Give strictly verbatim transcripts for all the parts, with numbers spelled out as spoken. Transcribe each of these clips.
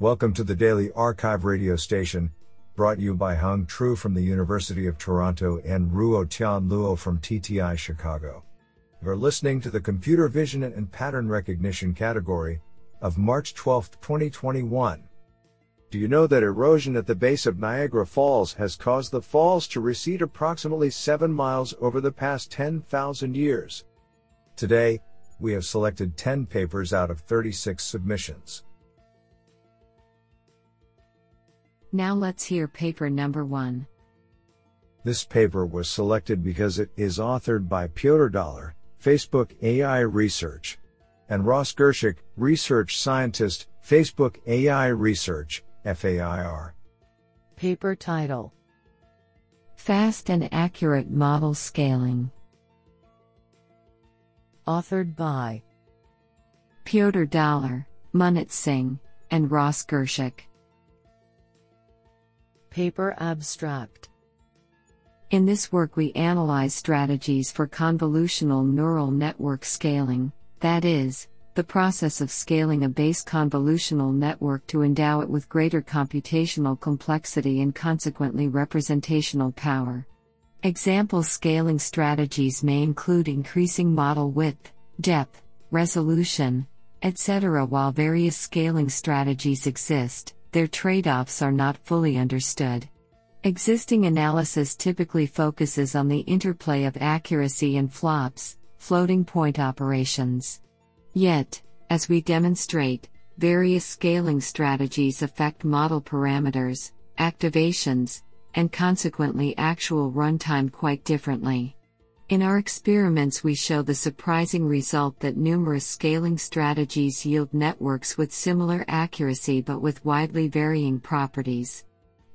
Welcome to the Daily Archive radio station, brought you by Hung Tru from the University of Toronto and Ruo Tianluo from T T I Chicago. You're listening to the Computer Vision and Pattern Recognition category of March twelfth, twenty twenty-one. Do you know that erosion at the base of Niagara Falls has caused the falls to recede approximately seven miles over the past ten thousand years? Today, we have selected ten papers out of thirty-six submissions. Now let's hear paper number one. This paper was selected because it is authored by Piotr Dollár, Facebook A I Research, and Ross Girshick, Research Scientist, Facebook A I Research, F A I R. Paper title: Fast and Accurate Model Scaling. Authored by Piotr Dollár, Mannat Singh, and Ross Girshick. Paper abstract. In this work we analyze strategies for convolutional neural network scaling, that is, the process of scaling a base convolutional network to endow it with greater computational complexity and consequently representational power. Example scaling strategies may include increasing model width, depth, resolution, et cetera. While various scaling strategies exist, their trade-offs are not fully understood. Existing analysis typically focuses on the interplay of accuracy and flops, floating point operations. Yet, as we demonstrate, various scaling strategies affect model parameters, activations, and consequently actual runtime quite differently. In our experiments we show the surprising result that numerous scaling strategies yield networks with similar accuracy but with widely varying properties.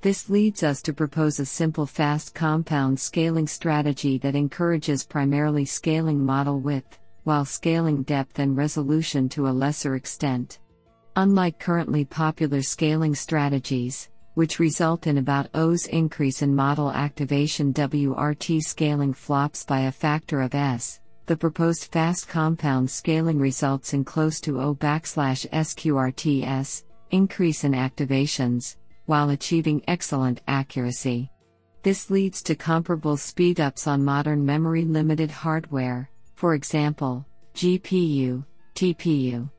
This leads us to propose a simple fast compound scaling strategy that encourages primarily scaling model width, while scaling depth and resolution to a lesser extent. Unlike currently popular scaling strategies, which result in about O's increase in model activation W R T scaling flops by a factor of S, the proposed fast compound scaling results in close to O backslash S Q R T S, increase in activations, while achieving excellent accuracy. This leads to comparable speedups on modern memory-limited hardware, for example, G P U, T P U.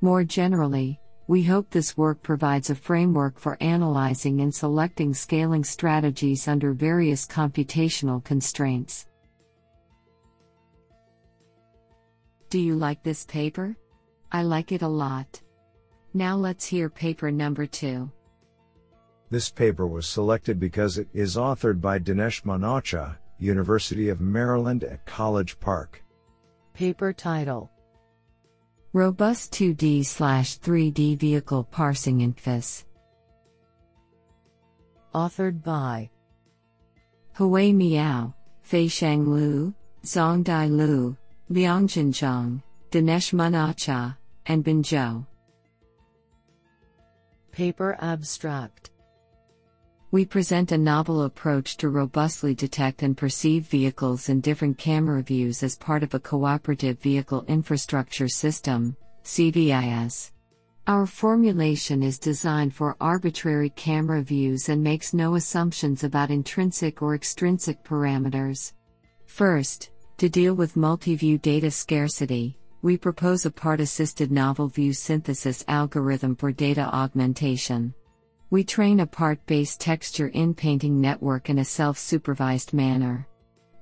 More generally, we hope this work provides a framework for analyzing and selecting scaling strategies under various computational constraints. Do you like this paper? I like it a lot. Now let's hear paper number two. This paper was selected because it is authored by Dinesh Manocha, University of Maryland at College Park. Paper title: Robust two D slash three D Vehicle Parsing I N F I S. Authored by Hui Miao, Fei Shang Lu, Zong Dai Lu, Liang Zhenzhang, Dinesh Manocha, and Bin Zhou. Paper abstract. We present a novel approach to robustly detect and perceive vehicles in different camera views as part of a cooperative vehicle infrastructure system, C V I S. Our formulation is designed for arbitrary camera views and makes no assumptions about intrinsic or extrinsic parameters. First, to deal with multi-view data scarcity, we propose a part-assisted novel view synthesis algorithm for data augmentation. We train a part-based texture inpainting network in a self-supervised manner.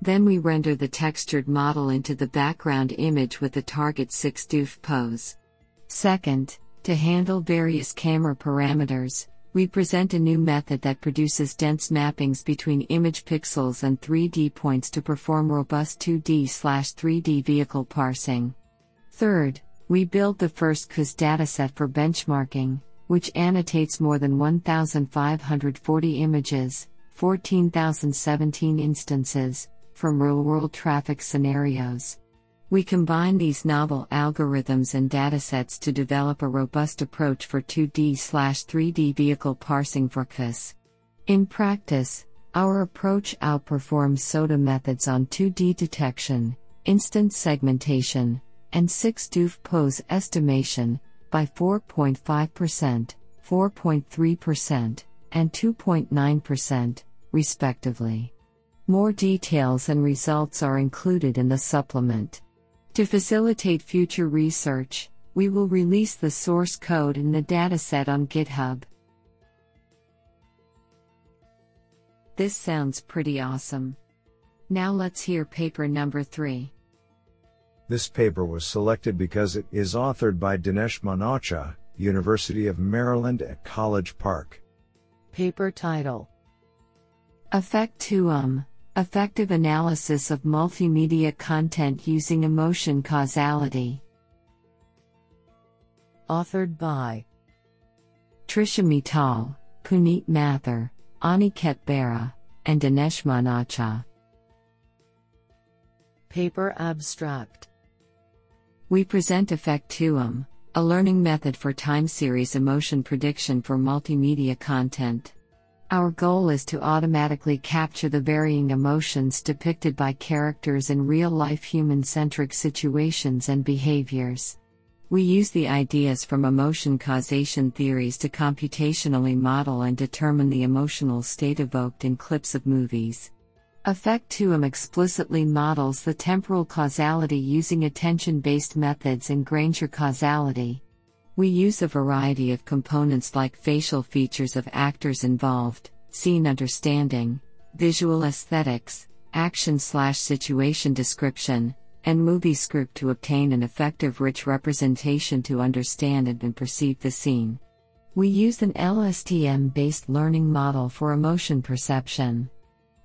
Then we render the textured model into the background image with the target six D F pose. Second, to handle various camera parameters, we present a new method that produces dense mappings between image pixels and three D points to perform robust two D slash three D vehicle parsing. Third, we build the first C V I S dataset for benchmarking, which annotates more than one thousand five hundred forty images, fourteen thousand seventeen instances, from real-world traffic scenarios. We combine these novel algorithms and datasets to develop a robust approach for two D slash three D vehicle parsing for C V I S. In practice, our approach outperforms SOTA methods on two D detection, instance segmentation, and six D F pose estimation by four point five percent, four point three percent, and two point nine percent, respectively. More details and results are included in the supplement. To facilitate future research, we will release the source code and the dataset on GitHub. This sounds pretty awesome. Now let's hear paper number three. This paper was selected because it is authored by Dinesh Manocha, University of Maryland at College Park. Paper title: Affect two M, Effective Analysis of Multimedia Content Using Emotion Causality. Authored by Trisha Mittal, Puneet Mathur, Aniket Bera, and Dinesh Manocha. Paper abstract. We present Affect two M, a learning method for time series emotion prediction for multimedia content. Our goal is to automatically capture the varying emotions depicted by characters in real-life human-centric situations and behaviors. We use the ideas from emotion causation theories to computationally model and determine the emotional state evoked in clips of movies. Affect two M explicitly models the temporal causality using attention-based methods and Granger causality. We use a variety of components like facial features of actors involved, scene understanding, visual aesthetics, action-slash-situation description, and movie script to obtain an effective rich representation to understand and perceive the scene. We use an L S T M-based learning model for emotion perception.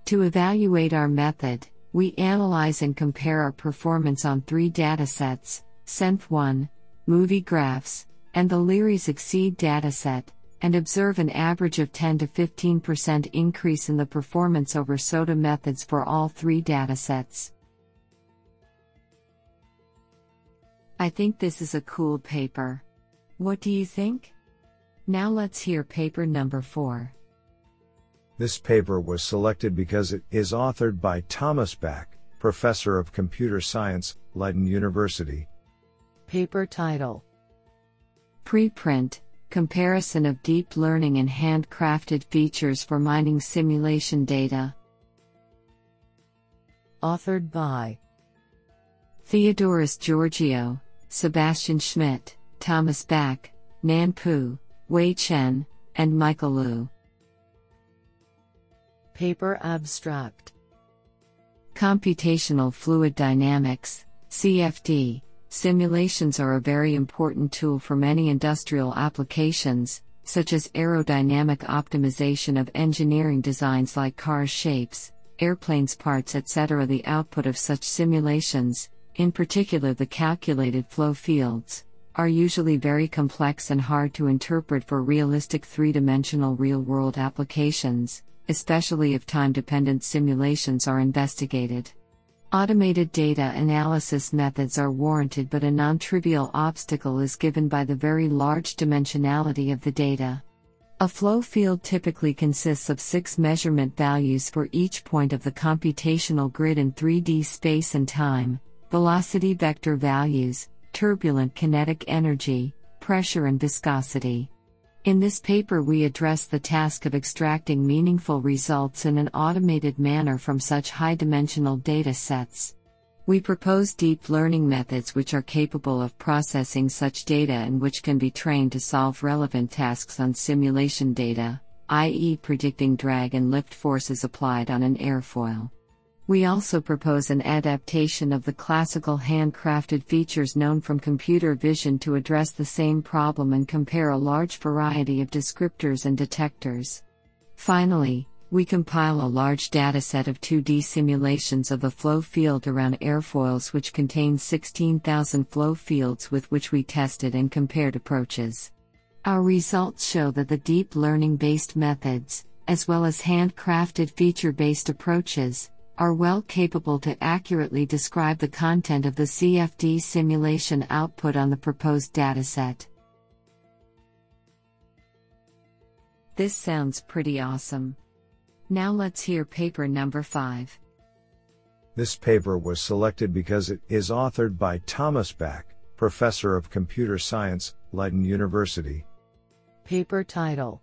To evaluate our method, we analyze and compare our performance on three datasets, S E N F one, movie graphs, and the Leary's Exceed dataset, and observe an average of ten to fifteen percent increase in the performance over S O T A methods for all three datasets. I think this is a cool paper. What do you think? Now let's hear paper number four. This paper was selected because it is authored by Thomas Back, Professor of Computer Science, Leiden University. Paper title: Preprint, Comparison of Deep Learning and Handcrafted Features for Mining Simulation Data. Authored by Theodorus Giorgio, Sebastian Schmidt, Thomas Back, Nan Pu, Wei Chen, and Michael Lu. Paper abstract. Computational Fluid Dynamics, C F D, simulations are a very important tool for many industrial applications, such as aerodynamic optimization of engineering designs like car shapes, airplanes parts, et cetera. The output of such simulations, in particular the calculated flow fields, are usually very complex and hard to interpret for realistic three-dimensional real-world applications, especially if time-dependent simulations are investigated. Automated data analysis methods are warranted, but a non-trivial obstacle is given by the very large dimensionality of the data. A flow field typically consists of six measurement values for each point of the computational grid in three D space and time: velocity vector values, turbulent kinetic energy, pressure and viscosity. In this paper we address the task of extracting meaningful results in an automated manner from such high-dimensional data sets. We propose deep learning methods which are capable of processing such data and which can be trained to solve relevant tasks on simulation data, that is predicting drag and lift forces applied on an airfoil. We also propose an adaptation of the classical handcrafted features known from computer vision to address the same problem and compare a large variety of descriptors and detectors. Finally, we compile a large dataset of two D simulations of the flow field around airfoils, which contains sixteen thousand flow fields with which we tested and compared approaches. Our results show that the deep learning-based methods, as well as handcrafted feature-based approaches, are well capable to accurately describe the content of the C F D simulation output on the proposed dataset. This sounds pretty awesome. Now let's hear paper number five. This paper was selected because it is authored by Thomas Back, Professor of Computer Science, Leiden University. Paper title: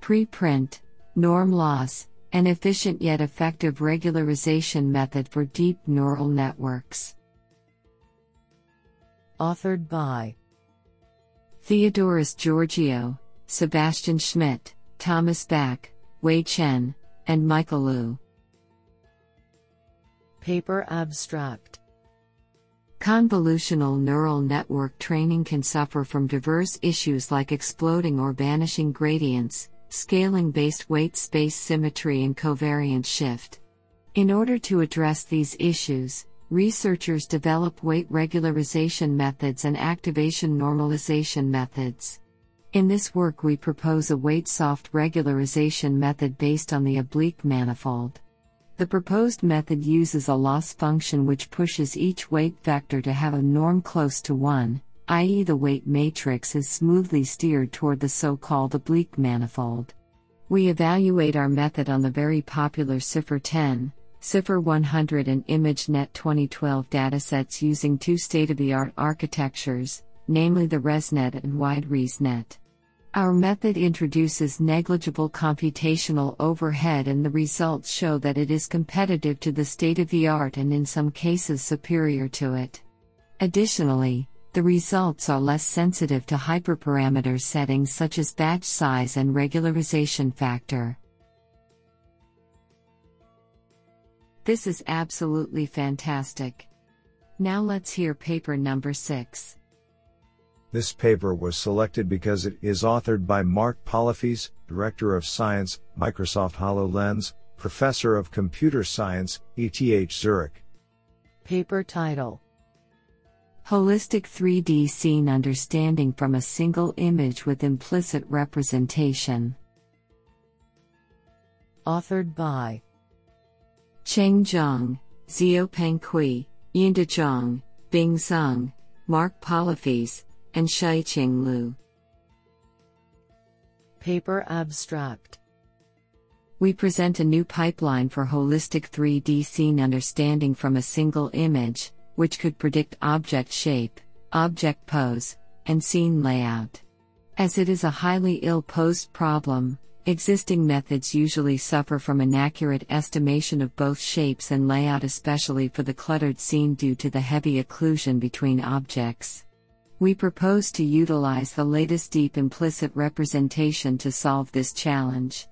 Preprint, Norm Loss, an efficient yet effective regularization method for deep neural networks. Authored by Theodorus Giorgio, Sebastian Schmidt, Thomas Back, Wei Chen, and Michael Lu. Paper abstract: Convolutional neural network training can suffer from diverse issues like exploding or vanishing gradients, scaling-based weight-space symmetry, and covariant shift. In order to address these issues, researchers develop weight regularization methods and activation normalization methods. In this work, we propose a weight-soft regularization method based on the oblique manifold. The proposed method uses a loss function which pushes each weight vector to have a norm close to one, that is the weight matrix is smoothly steered toward the so-called oblique manifold. We evaluate our method on the very popular C I F R ten, C I F R one hundred and ImageNet twenty twelve datasets using two state-of-the-art architectures, namely the ResNet and WideResNet. Our method introduces negligible computational overhead, and the results show that it is competitive to the state-of-the-art and in some cases superior to it. Additionally, the results are less sensitive to hyperparameter settings such as batch size and regularization factor. This is absolutely fantastic. Now let's hear paper number six. This paper was selected because it is authored by Marc Pollefeys, Director of Science, Microsoft HoloLens, Professor of Computer Science, E T H Zurich. Paper title: Holistic three D Scene Understanding from a Single Image with Implicit Representation. Authored by Cheng Zhang, Xiaopeng Kui, Yinda Zhang, Bing Sung, Marc Pollefeys, and Xiaopeng Lu. Paper abstract: We present a new pipeline for holistic three D scene understanding from a single image, which could predict object shape, object pose, and scene layout. As it is a highly ill-posed problem, existing methods usually suffer from inaccurate estimation of both shapes and layout, especially for the cluttered scene due to the heavy occlusion between objects. We propose to utilize the latest deep implicit representation to solve this challenge.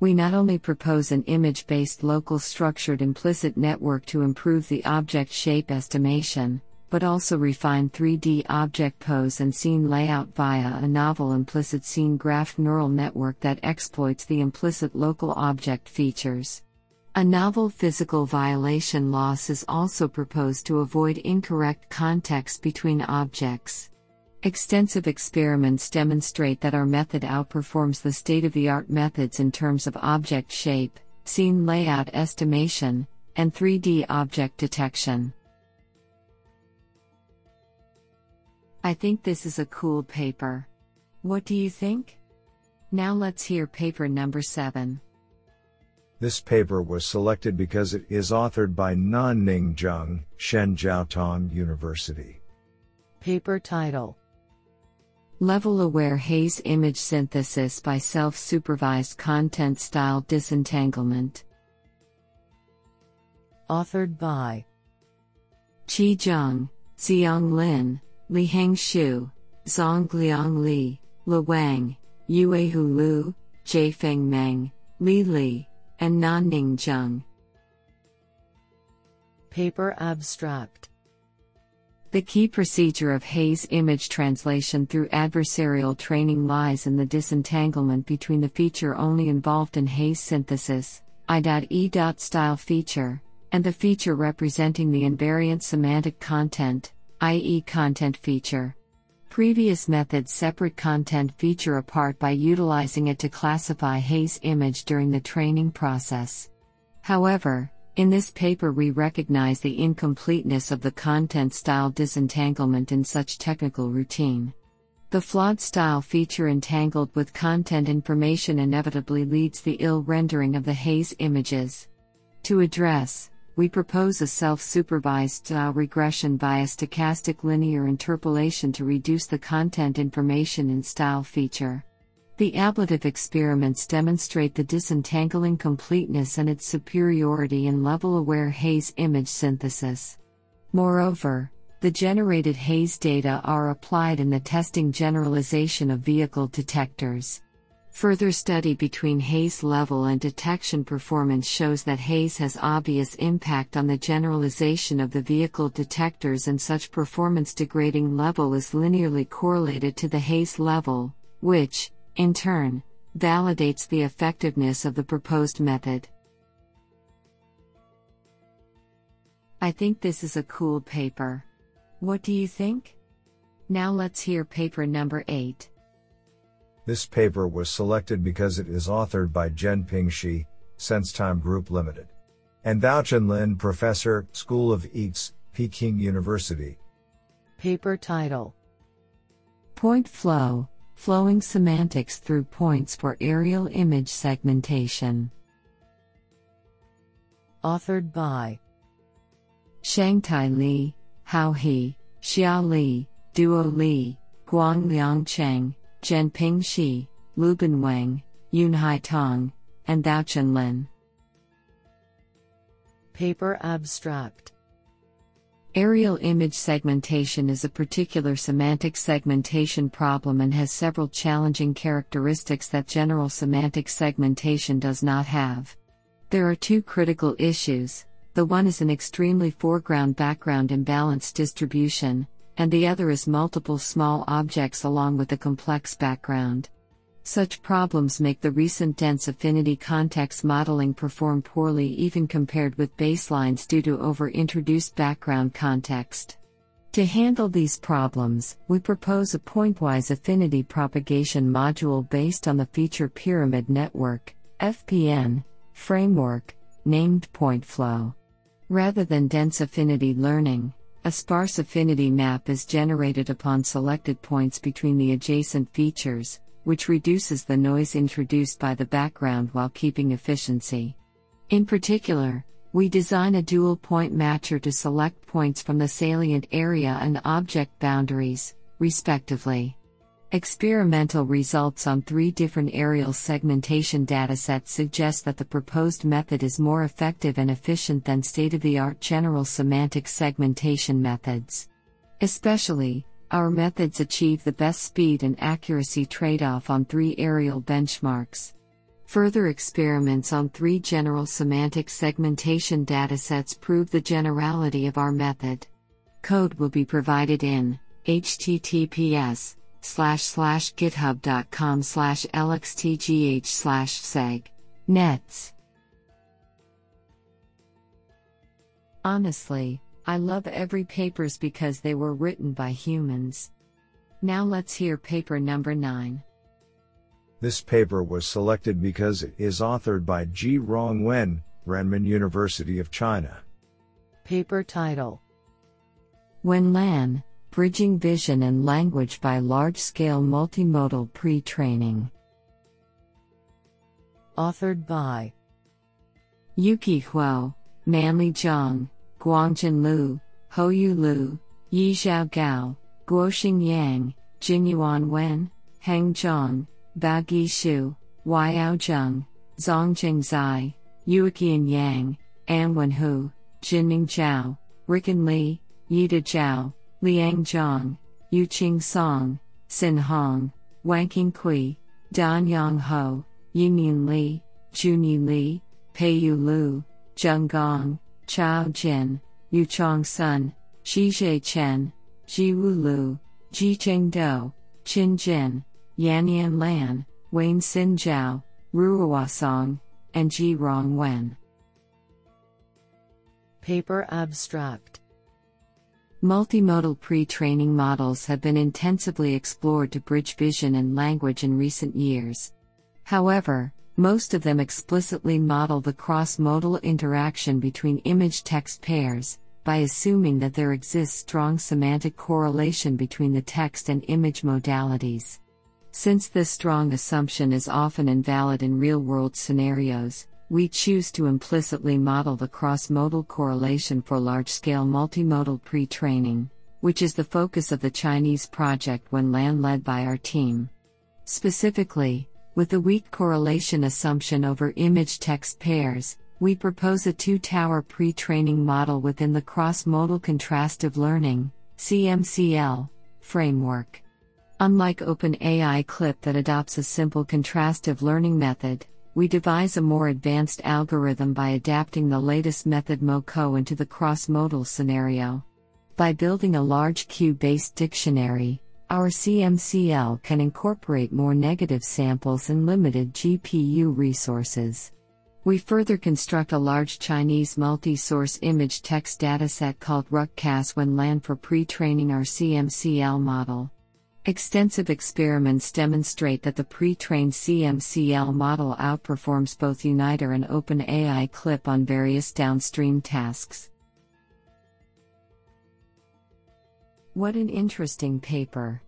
We not only propose an image-based local structured implicit network to improve the object shape estimation, but also refine three D object pose and scene layout via a novel implicit scene graph neural network that exploits the implicit local object features. A novel physical violation loss is also proposed to avoid incorrect context between objects. Extensive experiments demonstrate that our method outperforms the state-of-the-art methods in terms of object shape, scene layout estimation, and three D object detection. I think this is a cool paper. What do you think? Now let's hear paper number seven. This paper was selected because it is authored by Nan Ning Zheng, Zhenjiao University. Paper title: Level-Aware Haze Image Synthesis by Self-Supervised Content-Style Disentanglement. Authored by Qi Zheng, Xiang Lin, Liheng Xu, Zongliang Li, Li Wang, Yuehu Lu, Jifeng Meng, Li Li, and Nan Ning Zheng. Paper abstract: The key procedure of haze image translation through adversarial training lies in the disentanglement between the feature only involved in haze synthesis, that is style feature, and the feature representing the invariant semantic content, that is content feature. Previous methods separate content feature apart by utilizing it to classify haze image during the training process. However, in this paper we recognize the incompleteness of the content style disentanglement in such technical routine. The flawed style feature entangled with content information inevitably leads to the ill rendering of the haze images. To address we propose a self-supervised uh, regression by a stochastic linear interpolation to reduce the content information in style feature. The ablative experiments demonstrate the disentangling completeness and its superiority in level-aware haze image synthesis. Moreover, the generated haze data are applied in the testing generalization of vehicle detectors. Further study between haze level and detection performance shows that haze has obvious impact on the generalization of the vehicle detectors, and such performance-degrading level is linearly correlated to the haze level, which, in turn, validates the effectiveness of the proposed method. I think this is a cool paper. What do you think? Now let's hear paper number eight. This paper was selected because it is authored by Zhenping Shi, SenseTime Group Limited, and Daochen Lin, Professor, School of Eats, Peking University. Paper title: Point Flow, Flowing Semantics Through Points for Aerial Image Segmentation. Authored by Shangtai Li, Hao He, Xia Li, Duo Li, Guang Liang Cheng, Zhenping Shi, Lu Bin Wang, Yunhai Tong, and Daochen Lin. Paper abstract: Aerial image segmentation is a particular semantic segmentation problem and has several challenging characteristics that general semantic segmentation does not have. There are two critical issues. The one is an extremely foreground-background imbalance distribution, and the other is multiple small objects along with a complex background. Such problems make the recent dense affinity context modeling perform poorly even compared with baselines due to over-introduced background context. To handle these problems, we propose a pointwise affinity propagation module based on the Feature Pyramid Network (F P N) framework, named Point Flow. Rather than dense affinity learning, a sparse affinity map is generated upon selected points between the adjacent features, which reduces the noise introduced by the background while keeping efficiency. In particular, we design a dual-point matcher to select points from the salient area and object boundaries, respectively. Experimental results on three different aerial segmentation datasets suggest that the proposed method is more effective and efficient than state-of-the-art general semantic segmentation methods. Especially, our methods achieve the best speed and accuracy trade-off on three aerial benchmarks. Further experiments on three general semantic segmentation datasets prove the generality of our method. Code will be provided in https slash slash github.com slash lxtgh slash seg nets. Honestly, I love every papers because they were written by humans. Now let's hear paper number nine. This paper was selected because it is authored by Ji Rong Wen, Renmin University of China. Paper title: WenLan, Bridging Vision and Language by Large-Scale Multimodal Pre-Training. Authored by Yuki Huo, Manli Zhang, Guangjin Lu, Hoyu Lu, Yi Zhao Gao, Guoxing Yang, Jinyuan Wen, Heng Zhang, Baogi Shu, Yao Zheng, Zongjing Zai, Yuqian Yang, Anwen Hu, Jinming Zhao, Ricken Li, Yida Zhao, Liang Zhang, Yuqing Song, Xin Hong, Wangqing Kui, Dan Yang Ho, Yimian Li, Junyi Li, Peiyu Lu, Zheng Gong, Chao Jin, Yuchong Sun, Shizhe Chen, Jiwu Lu, Jicheng Do, Qin Jin, Yanyan Lan, Wayne Xin Zhao, Ruo Song, and Ji Rong Wen. Paper abstract: Multimodal pre-training models have been intensively explored to bridge vision and language in recent years. However, most of them explicitly model the cross-modal interaction between image-text pairs, by assuming that there exists strong semantic correlation between the text and image modalities. Since this strong assumption is often invalid in real-world scenarios, we choose to implicitly model the cross-modal correlation for large-scale multimodal pre-training, which is the focus of the Chinese project WenLan led by our team. Specifically, with the weak correlation assumption over image-text pairs, we propose a two-tower pre-training model within the cross-modal contrastive learning (C M C L) framework. Unlike OpenAI Clip that adopts a simple contrastive learning method, we devise a more advanced algorithm by adapting the latest method MoCo into the cross-modal scenario. By building a large Q-based dictionary, our C M C L can incorporate more negative samples and limited G P U resources. We further construct a large Chinese multi-source image text dataset called RuckCast WenLan for pre-training our C M C L model. Extensive experiments demonstrate that the pre-trained C M C L model outperforms both Uniter and OpenAI Clip on various downstream tasks. What an interesting paper.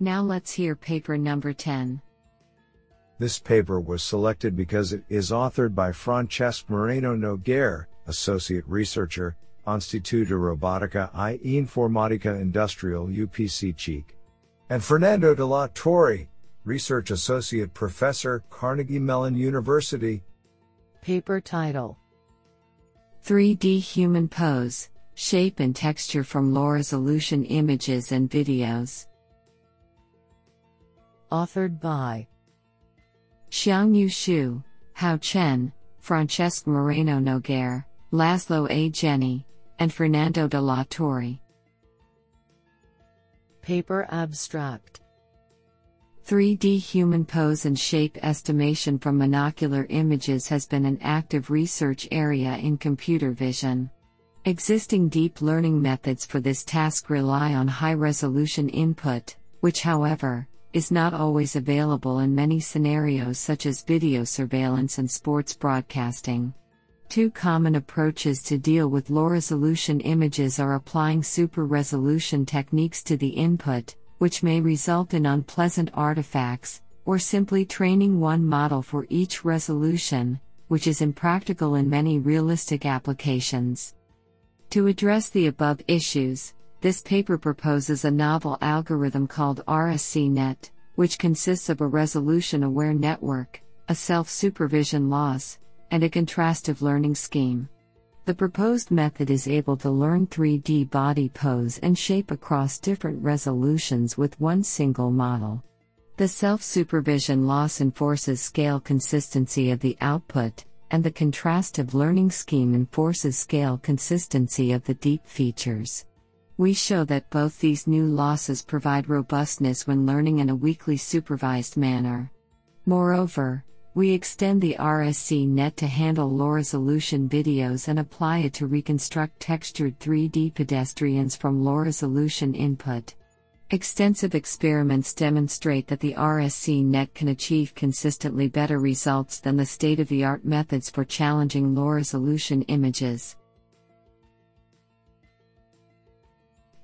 Now let's hear paper number ten. This paper was selected because it is authored by Francesc Moreno Noguer, Associate Researcher, Instituto Robotica I Informatica Industrial U P C Chic, and Fernando de la Torre, Research Associate Professor, Carnegie Mellon University. Paper title: three D Human Pose, Shape and Texture from Low Resolution Images and Videos. Authored by Xiangyu Xu, Hao Chen, Francesc Moreno Noguer, Laszlo A. Jenny, and Fernando de la Torre. Paper abstract: three D human pose and shape estimation from monocular images has been an active research area in computer vision. Existing deep learning methods for this task rely on high-resolution input, which, however, is not always available in many scenarios such as video surveillance and sports broadcasting. Two common approaches to deal with low-resolution images are applying super-resolution techniques to the input, which may result in unpleasant artifacts, or simply training one model for each resolution, which is impractical in many realistic applications. To address the above issues, this paper proposes a novel algorithm called RSCNet, which consists of a resolution-aware network, a self-supervision loss, and a contrastive learning scheme. The proposed method is able to learn three D body pose and shape across different resolutions with one single model. The self-supervision loss enforces scale consistency of the output, and the contrastive learning scheme enforces scale consistency of the deep features. We show that both these new losses provide robustness when learning in a weakly supervised manner. Moreover, we extend the RSCNet to handle low-resolution videos and apply it to reconstruct textured three D pedestrians from low-resolution input. Extensive experiments demonstrate that the RSCNet can achieve consistently better results than the state-of-the-art methods for challenging low-resolution images.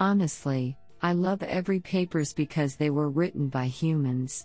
Honestly, I love every papers because they were written by humans.